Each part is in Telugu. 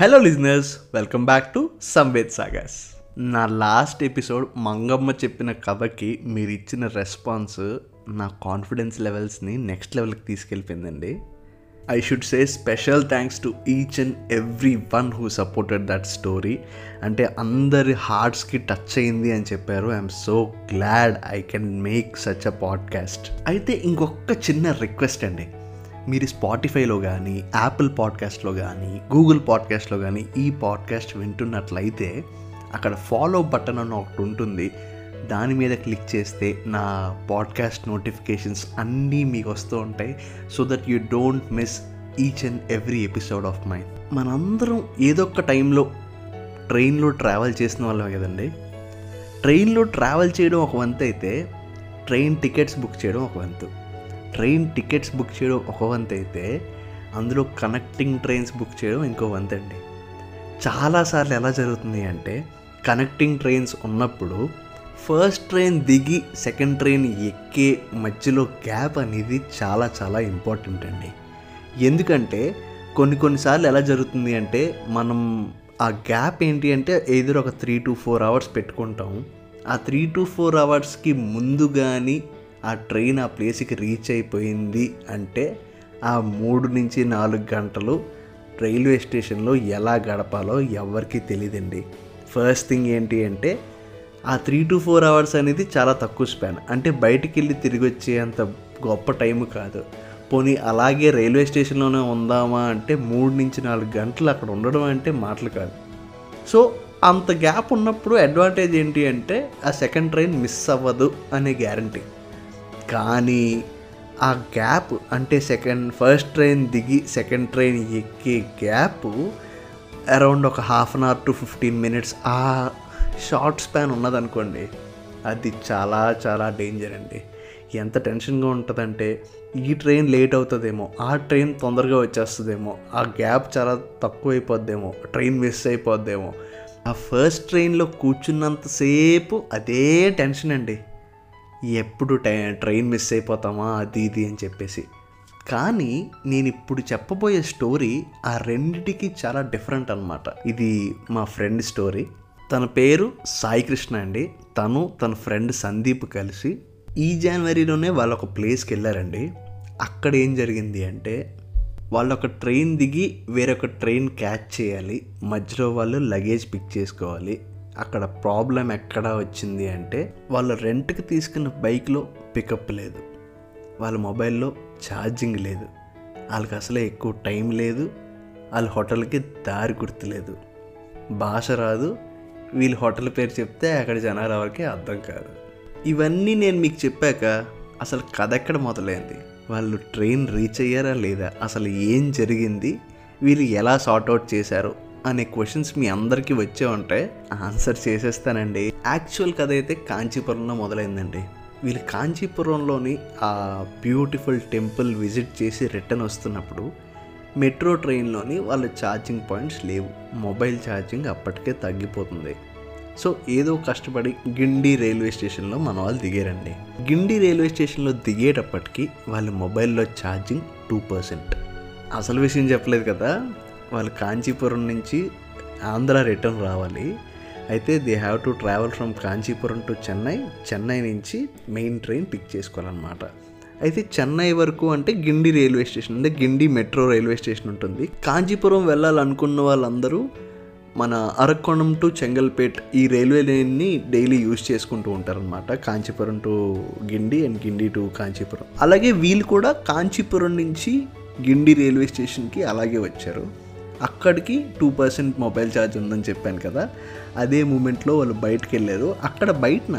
Hello listeners, welcome back to Samved Sagar's. నా లాస్ట్ ఎపిసోడ్ మంగమ్మ చెప్పిన కథకి మీరు ఇచ్చిన రెస్పాన్స్ నా కాన్ఫిడెన్స్ లెవెల్స్ని నెక్స్ట్ లెవెల్కి తీసుకెళ్ళిపోయిందండి. I should say special thanks to each and everyone who supported that story. అంటే అందరి హార్ట్స్కి టచ్ అయింది అని చెప్పారు. I'm so glad I can make such a podcast. అయితే ఇంకొక చిన్న రిక్వెస్ట్ అండి, మీరు స్పాటిఫైలో కానీ, యాపిల్ పాడ్కాస్ట్లో కానీ, గూగుల్ పాడ్కాస్ట్లో కానీ ఈ పాడ్కాస్ట్ వింటున్నట్లయితే అక్కడ ఫాలో బటన్ అని ఒకటి ఉంటుంది. దాని మీద క్లిక్ చేస్తే నా పాడ్కాస్ట్ నోటిఫికేషన్స్ అన్నీ మీకు వస్తూ ఉంటాయి. So that you don't miss each and every episode of mine. మనందరం ఏదో ఒక టైంలో ట్రైన్లో ట్రావెల్ చేసిన వాళ్ళమే కదండి. ట్రైన్లో ట్రావెల్ చేయడం ఒక వంతు అయితే, ట్రైన్ టికెట్స్ బుక్ చేయడం ఒక వంతు. అందులో కనెక్టింగ్ ట్రైన్స్ బుక్ చేయడం ఇంకో వంతు అండి. చాలాసార్లు ఎలా జరుగుతుంది అంటే, కనెక్టింగ్ ట్రైన్స్ ఉన్నప్పుడు ఫస్ట్ ట్రైన్ దిగి సెకండ్ ట్రైన్ ఎక్కే మధ్యలో గ్యాప్ అనేది చాలా చాలా ఇంపార్టెంట్ అండి. ఎందుకంటే కొన్నిసార్లు ఎలా జరుగుతుంది అంటే, మనం ఆ గ్యాప్ ఏంటి అంటే ఏదో ఒక 3 to 4 hours పెట్టుకుంటాం. ఆ 3 to 4 hours ముందు కానీ ఆ ట్రైన్ ఆ ప్లేస్కి రీచ్ అయిపోయింది అంటే ఆ 3 నుంచి 4 గంటలు రైల్వే స్టేషన్లో ఎలా గడపాలో ఎవరికి తెలియదండి. ఫస్ట్ థింగ్ ఏంటి అంటే, ఆ 3 to 4 hours అనేది చాలా తక్కువ స్పాన్. అంటే బయటికి వెళ్ళి తిరిగి వచ్చేంత గొప్ప టైం కాదు. పోనీ అలాగే రైల్వే స్టేషన్లోనే ఉందామా అంటే 3 నుంచి 4 గంటలు అక్కడ ఉండడం అంటే మాటలు కాదు. సో అంత గ్యాప్ ఉన్నప్పుడు అడ్వాంటేజ్ ఏంటి అంటే, ఆ సెకండ్ ట్రైన్ మిస్ అవ్వదు అనే గ్యారంటీ. కానీ ఆ గ్యాప్ అంటే ఫస్ట్ ట్రైన్ దిగి సెకండ్ ట్రైన్ ఎక్కే గ్యాప్ అరౌండ్ ఒక 1/2 hour to 15 minutes ఆ షార్ట్ స్పాన్ ఉన్నదనుకోండి, అది చాలా చాలా డేంజర్ అండి. ఎంత టెన్షన్గా ఉంటుందంటే, ఈ ట్రైన్ లేట్ అవుతుందేమో, ఆ ట్రైన్ తొందరగా వచ్చేస్తుందేమో, ఆ గ్యాప్ చాలా తక్కువ అయిపోద్దేమో, ట్రైన్ మిస్ అయిపోద్దేమో. ఆ ఫస్ట్ ట్రైన్లో కూర్చున్నంతసేపు అదే టెన్షన్ అండి, ఎప్పుడు ట్రైన్ మిస్ అయిపోతామా అది ఇది అని చెప్పేసి. కానీ నేను ఇప్పుడు చెప్పబోయే స్టోరీ ఆ రెండిటికి చాలా డిఫరెంట్ అనమాట. ఇది మా ఫ్రెండ్ స్టోరీ. తన పేరు సాయికృష్ణ అండి. తను తన ఫ్రెండ్ సందీప్ కలిసి ఈ జనవరిలోనే వాళ్ళు ఒక ప్లేస్కి వెళ్ళారండి. అక్కడ ఏం జరిగింది అంటే, వాళ్ళు ఒక ట్రైన్ దిగి వేరొక ట్రైన్ క్యాచ్ చేయాలి. మధ్యలో వాళ్ళు లగేజ్ పిక్ చేసుకోవాలి. అక్కడ ప్రాబ్లం ఎక్కడ వచ్చింది అంటే, వాళ్ళు రెంట్కి తీసుకున్న బైక్లో పికప్ లేదు, వాళ్ళ మొబైల్లో ఛార్జింగ్ లేదు, వాళ్ళకి అసలే ఎక్కువ టైం లేదు, వాళ్ళ హోటల్కి దారి గుర్తులేదు, భాష రాదు, వీళ్ళు హోటల్ పేరు చెప్తే అక్కడ జనాలు ఎవరికి అర్థం కాదు. ఇవన్నీ నేను మీకు చెప్పాక అసలు కథ ఎక్కడ మొదలైంది, వాళ్ళు ట్రైన్ రీచ్ అయ్యారా లేదా, అసలు ఏం జరిగింది, వీళ్ళు ఎలా సార్ట్అవుట్ చేశారు అనే క్వశ్చన్స్ మీ అందరికీ వచ్చే ఉంటే ఆన్సర్ చేసేస్తానండి. యాక్చువల్ కథ అయితే కాంచీపురంలో మొదలైందండి. వీళ్ళు కాంచీపురంలోని ఆ బ్యూటిఫుల్ టెంపుల్ విజిట్ చేసి రిటర్న్ వస్తున్నప్పుడు మెట్రో ట్రైన్లోని వాళ్ళ ఛార్జింగ్ పాయింట్స్ లేవు. మొబైల్ ఛార్జింగ్ అప్పటికే తగ్గిపోతుంది. సో ఏదో కష్టపడి గిండి రైల్వే స్టేషన్లో మన వాళ్ళు దిగారండి. గిండి రైల్వే స్టేషన్లో దిగేటప్పటికి వాళ్ళ మొబైల్లో ఛార్జింగ్ 2%. అసలు విషయం చెప్పలేదు కదా, వాళ్ళు కాంచీపురం నుంచి ఆంధ్ర రిటర్న్ రావాలి. అయితే they have to travel from Kanchipuram to Chennai, Chennai నుంచి మెయిన్ ట్రైన్ పిక్ చేసుకోవాలన్నమాట. అయితే చెన్నై వరకు అంటే గిండి రైల్వే స్టేషన్, అంటే గిండి మెట్రో రైల్వే స్టేషన్ ఉంటుంది. కాంచీపురం వెళ్ళాలనుకున్న వాళ్ళందరూ మన అరక్కోణం టు చెంగల్పేట్ ఈ రైల్వే లైన్ని డైలీ యూజ్ చేసుకుంటూ ఉంటారనమాట. Kanchipuram to Guindy and Guindy to Kanchipuram. అలాగే వీళ్ళు కూడా కాంచీపురం నుంచి గిండి రైల్వే స్టేషన్కి అలాగే వచ్చారు. అక్కడికి 2% మొబైల్ ఛార్జ్ ఉందని చెప్పాను కదా, అదే మూమెంట్లో వాళ్ళు బయటకు వెళ్ళారు. అక్కడ బయటన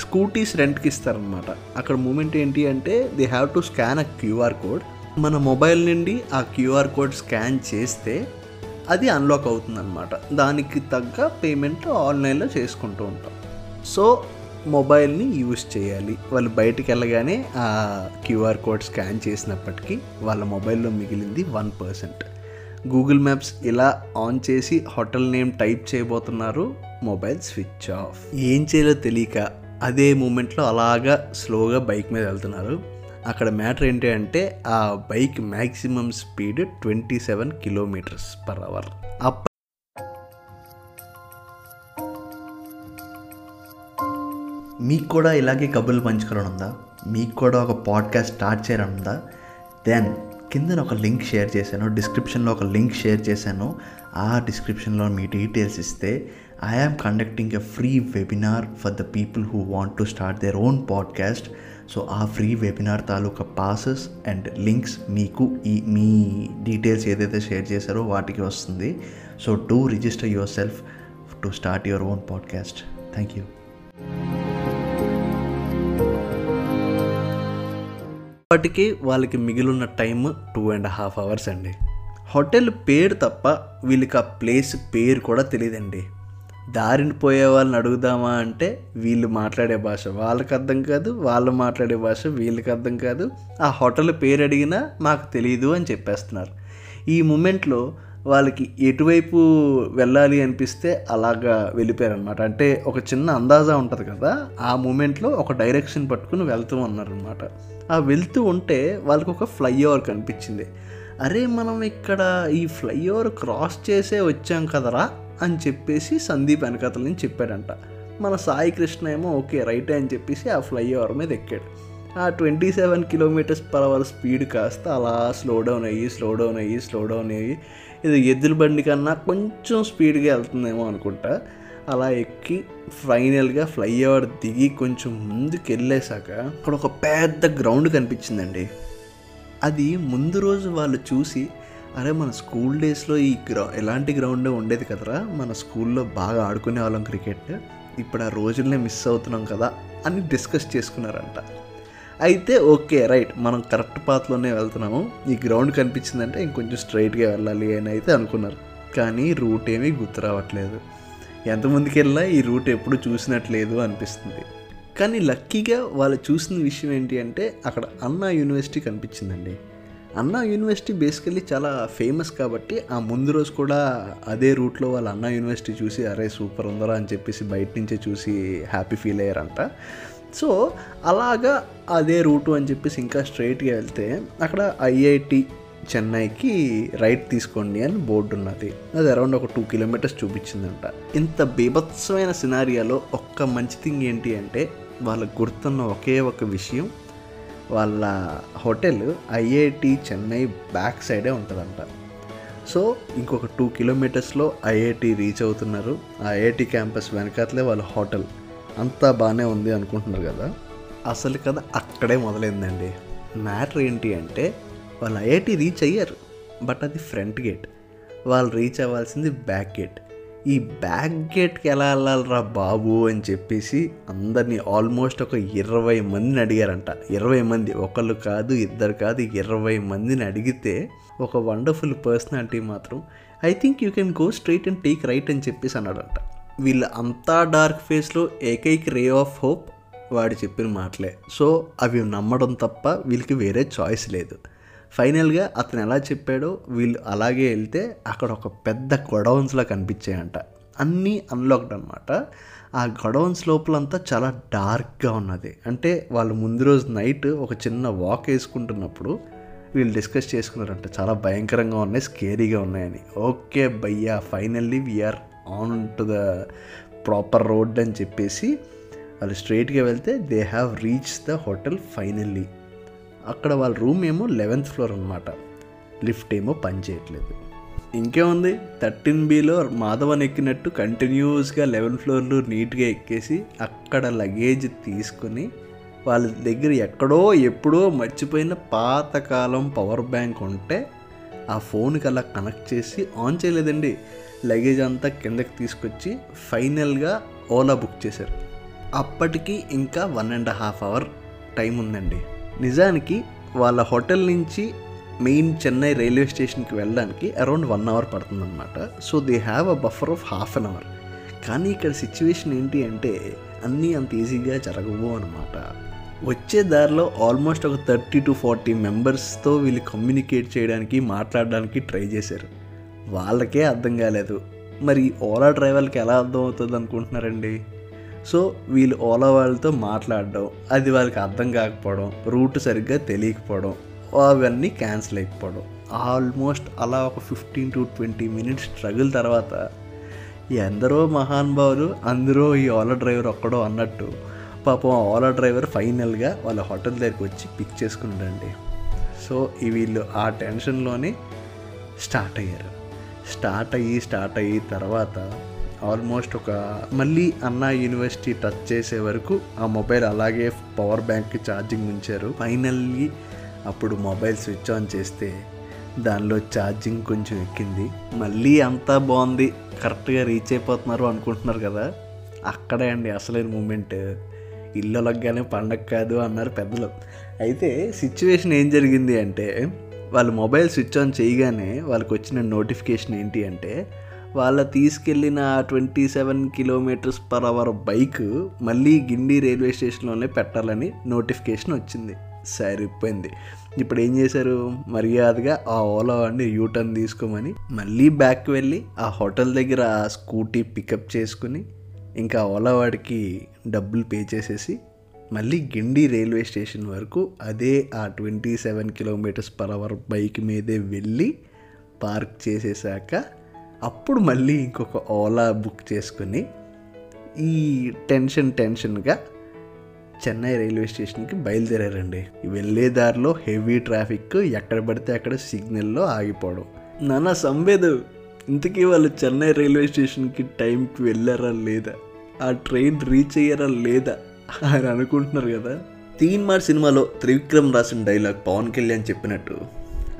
స్కూటీస్ రెంట్కి ఇస్తారనమాట. అక్కడ మూమెంట్ ఏంటి అంటే, they have to scan a QR code. మన మొబైల్ నుండి ఆ క్యూఆర్ కోడ్ స్కాన్ చేస్తే అది అన్లాక్ అవుతుందన్నమాట. దానికి తగ్గ పేమెంట్ ఆన్లైన్లో చేసుకుంటూ ఉంటాం. సో మొబైల్ని యూజ్ చేయాలి. వాళ్ళు బయటికి వెళ్ళగానే ఆ క్యూఆర్ కోడ్ స్కాన్ చేసినప్పటికీ వాళ్ళ మొబైల్లో మిగిలింది 1%. గూగుల్ మ్యాప్స్ ఇలా ఆన్ చేసి హోటల్ నేమ్ టైప్ చేయబోతున్నారు, మొబైల్ స్విచ్ ఆఫ్. ఏం చేయాలో తెలియక అదే మూమెంట్లో అలాగా స్లోగా బైక్ మీద వెళ్తున్నారు. అక్కడ మ్యాటర్ ఏంటి అంటే, ఆ బైక్ మ్యాక్సిమం స్పీడ్ 27 km/h. మీకు కూడా ఇలాగే కబుర్లు పంచుకోవాలని ఉందా, మీకు కూడా ఒక పాడ్కాస్ట్ స్టార్ట్ చేయాలని ఉందా, దెన్ కింద ఒక లింక్ షేర్ చేశాను, డిస్క్రిప్షన్లో ఒక లింక్ షేర్ చేశాను. ఆ డిస్క్రిప్షన్లో మీ డీటెయిల్స్ ఇస్తే I am conducting a free webinar for the people who want to start their own podcast. So our free webinar taluka passes and links meeku mee details edaithe share chesaro vaatiki vastundi. So do register yourself to start your own podcast. Thank you. Patiki vaaliki migilunna time 2.5 hours andi. Hotel per tappa veelika place per kuda teliyadandi. దారిని పోయే వాళ్ళని అడుగుదామా అంటే వీళ్ళు మాట్లాడే భాష వాళ్ళకి అర్థం కాదు, వాళ్ళు మాట్లాడే భాష వీళ్ళకి అర్థం కాదు. ఆ హోటల్ పేరు అడిగినా మాకు తెలియదు అని చెప్పేస్తున్నారు. ఈ మూమెంట్లో వాళ్ళకి ఎటువైపు వెళ్ళాలి అనిపిస్తే అలాగా వెళ్ళిపోయారనమాట. అంటే ఒక చిన్న అందాజా ఉంటుంది కదా, ఆ మూమెంట్లో ఒక డైరెక్షన్ పట్టుకుని వెళ్తూ ఉన్నారనమాట. ఆ వెళ్తూ ఉంటే వాళ్ళకి ఒక ఫ్లైఓవర్ కనిపించింది. అరే మనం ఇక్కడ ఈ ఫ్లైఓవర్ క్రాస్ చేసే వచ్చాం కదరా అని చెప్పేసి సందీప్ వెనకతల నుంచి చెప్పాడంట. మన సాయి కృష్ణ ఏమో ఓకే రైటే అని చెప్పేసి ఆ ఫ్లైఓవర్ మీద ఎక్కాడు. ఆ 27 km/h స్పీడ్ కాస్త అలా స్లో డౌన్ అయ్యి ఇది ఎద్దుల బండి కన్నా కొంచెం స్పీడ్గా వెళ్తుందేమో అనుకుంటా. అలా ఎక్కి ఫైనల్గా ఫ్లైఓవర్ దిగి కొంచెం ముందుకు వెళ్ళేశాక అక్కడ ఒక పెద్ద గ్రౌండ్ కనిపించిందండి. అది ముందు రోజు వాళ్ళు చూసి అరే మన స్కూల్ డేస్లో ఈ ఎలాంటి గ్రౌండ్ ఉండేది కదరా, మన స్కూల్లో బాగా ఆడుకునే వాళ్ళం క్రికెట్, ఇప్పుడు ఆ రోజులనే మిస్ అవుతున్నాం కదా అని డిస్కస్ చేసుకున్నారంట. అయితే ఓకే రైట్ మనం కరెక్ట్ పాత్లోనే వెళ్తున్నాము, ఈ గ్రౌండ్ కనిపించిందంటే ఇంకొంచెం స్ట్రైట్గా వెళ్ళాలి అని అయితే అనుకున్నారు. కానీ రూట్ ఏమీ గుర్తు రావట్లేదు, ఎంతమందికి వెళ్ళినా ఈ రూట్ ఎప్పుడు చూసినట్లేదు అనిపిస్తుంది. కానీ లక్కీగా వాళ్ళు చూసిన విషయం ఏంటి అంటే అక్కడ అన్నా యూనివర్సిటీ కనిపించిందండి. అన్నా యూనివర్సిటీ బేసికల్లీ చాలా ఫేమస్ కాబట్టి ఆ ముందు రోజు కూడా అదే రూట్లో వాళ్ళు అన్నా యూనివర్సిటీ చూసి అరే సూపర్ ఉందరా అని చెప్పేసి బయట నుంచే చూసి హ్యాపీ ఫీల్ అయ్యారంట. సో అలాగా అదే రూటు అని చెప్పేసి ఇంకా స్ట్రైట్గా వెళ్తే అక్కడ ఐఐటి చెన్నైకి రైట్ తీసుకోండి అని బోర్డు ఉన్నది. అది అరౌండ్ ఒక 2 km చూపించిందంట. ఇంత బీభత్సమైన సినారియాలో ఒక్క మంచి థింగ్ ఏంటి అంటే వాళ్ళకు గుర్తున్న ఒకే ఒక విషయం, వాళ్ళ హోటల్ ఐఐటి చెన్నై బ్యాక్ సైడే ఉంటుందంట. సో ఇంకొక 2 km ఐఐటి రీచ్ అవుతున్నారు. ఐఐటి క్యాంపస్ వెనకాతలే వాళ్ళ హోటల్. అంతా బాగానే ఉంది అనుకుంటున్నారు కదా, అసలు కదా అక్కడే మొదలైందండి. మ్యాటర్ ఏంటి అంటే వాళ్ళు ఐఐటి రీచ్ అయ్యారు, బట్ అది ఫ్రంట్ గేట్, వాళ్ళు రీచ్ అవ్వాల్సింది బ్యాక్ గేట్. ఈ బ్యాక్ గేట్కి ఎలా వెళ్ళాలరా బాబు అని చెప్పేసి అందరినీ ఆల్మోస్ట్ ఒక 20 మందిని అడిగారంట. 20 మంది, ఒకళ్ళు కాదు ఇద్దరు కాదు, 20 మందిని అడిగితే ఒక వండర్ఫుల్ పర్సనాలిటీ మాత్రం I think you can go straight and take right అని చెప్పేసి అన్నాడంట. వీళ్ళు అంతా డార్క్ ఫేస్లో ఏకైక రే ఆఫ్ హోప్ వాడు చెప్పిన మాటలే. సో అవి నమ్మడం తప్ప వీళ్ళకి వేరే చాయిస్ లేదు. ఫైనల్గా అతను ఎలా చెప్పాడో వీళ్ళు అలాగే వెళ్తే అక్కడ ఒక పెద్ద గొడౌన్స్లా కనిపించాయంట. అన్నీ అన్లాక్డ్ అనమాట. ఆ గొడౌన్స్ లోపలంతా చాలా డార్క్గా ఉన్నది. అంటే వాళ్ళు ముందు రోజు నైట్ ఒక చిన్న వాక్ వేసుకుంటున్నప్పుడు వీళ్ళు డిస్కస్ చేసుకున్నారంట. చాలా భయంకరంగా ఉన్నాయి, స్కేరీగా ఉన్నాయని. ఓకే భయ్యా finally we are on to the proper road అని చెప్పేసి వాళ్ళు స్ట్రైట్గా వెళ్తే they have reach the hotel finally. అక్కడ వాళ్ళ రూమ్ ఏమో 11th floor అనమాట. లిఫ్ట్ ఏమో పని చేయట్లేదు. ఇంకేముంది, 13Bలో మాధవన్ ఎక్కినట్టు కంటిన్యూస్గా 11 floors నీట్గా ఎక్కేసి అక్కడ లగేజ్ తీసుకుని వాళ్ళ దగ్గర ఎక్కడో ఎప్పుడో మర్చిపోయిన పాతకాలం పవర్ బ్యాంక్ ఉంటే ఆ ఫోన్కి అలా కనెక్ట్ చేసి ఆన్ చేయలేదండి. లగేజ్ అంతా కిందకి తీసుకొచ్చి ఫైనల్గా ఓలా బుక్ చేశారు. అప్పటికి ఇంకా 1.5 hours టైం ఉందండి. నిజానికి వాళ్ళ హోటల్ నుంచి మెయిన్ చెన్నై రైల్వే స్టేషన్కి వెళ్ళడానికి అరౌండ్ 1 hour పడుతుందన్నమాట. So they have a buffer of 1/2 hour. కానీ ఇక్కడ సిచ్యువేషన్ ఏంటి అంటే అన్నీ అంత ఈజీగా జరగవు అనమాట. వచ్చే దారిలో ఆల్మోస్ట్ ఒక 30 to 40 members వీళ్ళు కమ్యూనికేట్ చేయడానికి మాట్లాడడానికి ట్రై చేశారు. వాళ్ళకే అర్థం కాలేదు. మరి ఓలా డ్రైవర్కి ఎలా అర్థం అవుతుంది అనుకుంటున్నారండి? సో వీళ్ళు ఓలా వాళ్ళతో మాట్లాడడం, అది వాళ్ళకి అర్థం కాకపోవడం, రూట్ సరిగ్గా తెలియకపోవడం, అవన్నీ క్యాన్సిల్ అయిపోవడం. ఆల్మోస్ట్ అలా ఒక 15 to 20 minutes స్ట్రగుల్ తర్వాత ఎందరో మహానుభావులు, అందరూ ఈ ఓలా డ్రైవర్ ఒక్కడో అన్నట్టు పాపం ఓలా డ్రైవర్ ఫైనల్గా వాళ్ళ హోటల్ దగ్గరికి వచ్చి పిక్ చేసుకుంటారండి. సో వీళ్ళు ఆ టెన్షన్లోనే స్టార్ట్ అయ్యి తర్వాత ఆల్మోస్ట్ ఒక మళ్ళీ అన్నా యూనివర్సిటీ టచ్ చేసే వరకు ఆ మొబైల్ అలాగే పవర్ బ్యాంక్కి ఛార్జింగ్ ఉంచారు. ఫైనల్లీ అప్పుడు మొబైల్ స్విచ్ ఆన్ చేస్తే దానిలో ఛార్జింగ్ కొంచెం ఎక్కింది. మళ్ళీ అంతా బాగుంది, కరెక్ట్గా రీచ్ అయిపోతున్నారు అనుకుంటున్నారు కదా, అక్కడే అండి అసలైన మూమెంట్. ఇల్లు లగ్గానే పండగ కాదు అన్నారు పెద్దలు. అయితే సిచ్యువేషన్ ఏం జరిగింది అంటే, వాళ్ళు మొబైల్ స్విచ్ ఆన్ చేయగానే వాళ్ళకి వచ్చిన నోటిఫికేషన్ ఏంటి అంటే, వాళ్ళ తీసుకెళ్ళిన 27 km/h బైక్ మళ్ళీ గిండి రైల్వే స్టేషన్లోనే పెట్టాలని నోటిఫికేషన్ వచ్చింది. సరిపోయింది. ఇప్పుడు ఏం చేశారు, మర్యాదగా ఆ ఓలా వాడిని యూటర్న్ తీసుకోమని మళ్ళీ బ్యాక్ వెళ్ళి ఆ హోటల్ దగ్గర ఆ స్కూటీ పికప్ చేసుకుని ఇంకా ఓలా వాడికి డబ్బులు పే చేసేసి మళ్ళీ గిండి రైల్వే స్టేషన్ వరకు అదే ఆ 27 km/h బైక్ మీదే వెళ్ళి పార్క్ చేసేసాక అప్పుడు మళ్ళీ ఇంకొక ఓలా బుక్ చేసుకుని ఈ టెన్షన్గా చెన్నై రైల్వే స్టేషన్కి బయలుదేరారండి. వెళ్ళే దారిలో హెవీ ట్రాఫిక్, ఎక్కడ పడితే అక్కడ సిగ్నల్లో ఆగిపోవడం. నానా సంవేదు, ఇంతకీ వాళ్ళు చెన్నై రైల్వే స్టేషన్కి టైంకి వెళ్ళారా లేదా, ఆ ట్రైన్ రీచ్ అయ్యారా లేదా అని అనుకుంటున్నారు కదా. తీన్మార్ సినిమాలో త్రివిక్రమ్ రాసిన డైలాగ్ పవన్ కళ్యాణ్ చెప్పినట్టు,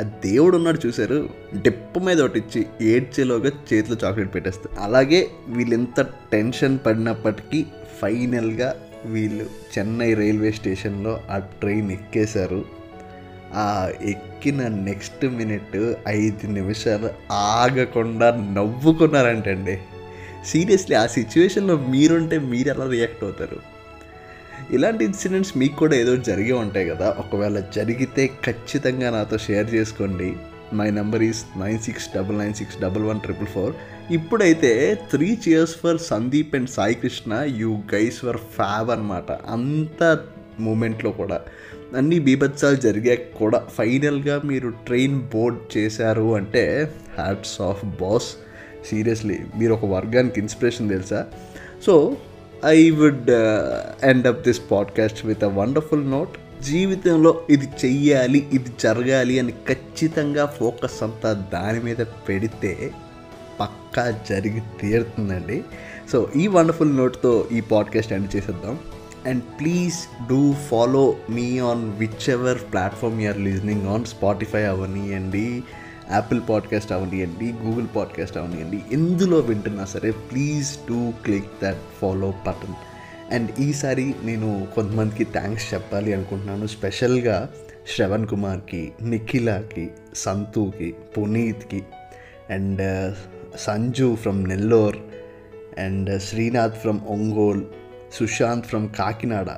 ఆ దేవుడు ఉన్నాడు చూశారు, డెప్పు మీద ఒకటి ఇచ్చి ఏడ్చేలోగా చేతిలో చాక్లెట్ పెట్టేస్తారు. అలాగే వీళ్ళెంత టెన్షన్ పడినప్పటికీ ఫైనల్గా వీళ్ళు చెన్నై రైల్వే స్టేషన్లో ఆ ట్రైన్ ఎక్కేశారు. ఆ ఎక్కిన నెక్స్ట్ మినిట్ 5 నిమిషాలు ఆగకుండా నవ్వుకున్నారంటండి. సీరియస్లీ ఆ సిచ్యువేషన్లో మీరుంటే మీరు ఎలా రియాక్ట్ అవుతారు? ఇలాంటి ఇన్సిడెంట్స్ మీకు కూడా ఏదో జరిగే ఉంటాయి కదా, ఒకవేళ జరిగితే ఖచ్చితంగా నాతో షేర్ చేసుకోండి. My number is 9699611444. ఇప్పుడైతే 3 cheers for Sandeep and Sai Krishna, you guys were fab అనమాట. అంత మూమెంట్లో కూడా అన్ని బీభత్సాలు జరిగాక కూడా ఫైనల్గా మీరు ట్రైన్ బోర్డ్ చేశారు అంటే హ్యాట్స్ ఆఫ్ బాస్. సీరియస్లీ మీరు ఒక వర్గానికి ఇన్స్పిరేషన్ తెలుసా. So I would end up this podcast with a wonderful note. జీవితంలో ఇది చెయ్యాలి, ఇది జరగాలి అని ఖచ్చితంగా ఫోకస్ అంతా దాని మీద పెడితే పక్కా జరిగి తీరుతుందండి. సో ఈ వండర్ఫుల్ నోట్తో ఈ పాడ్కాస్ట్ ఎండ్ చేసేద్దాం. And please do follow me on whichever platform you are listening on. Spotify avaniyyandi, Apple Podcast avaniyyandi, Google Podcast avaniyyandi, indulo vintunna sare please do click that follow button. And ee sari nenu konthamandiki thanks cheppali anukuntunnanu, special ga Shravan Kumar ki, Nikhila ki, Santu ki, Puneet ki, and Sanju from Nellore, and Srinath from Ongol, Sushant from Kakinada,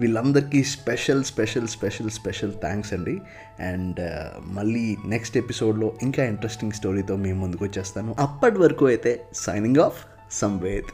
వీళ్ళందరికీ special special special special thanks అండి. అండ్ మళ్ళీ నెక్స్ట్ ఎపిసోడ్లో ఇంకా ఇంట్రెస్టింగ్ స్టోరీతో మేము ముందుకు వచ్చేస్తాను. అప్పటి వరకు అయితే సైనింగ్ ఆఫ్ సంవేద్.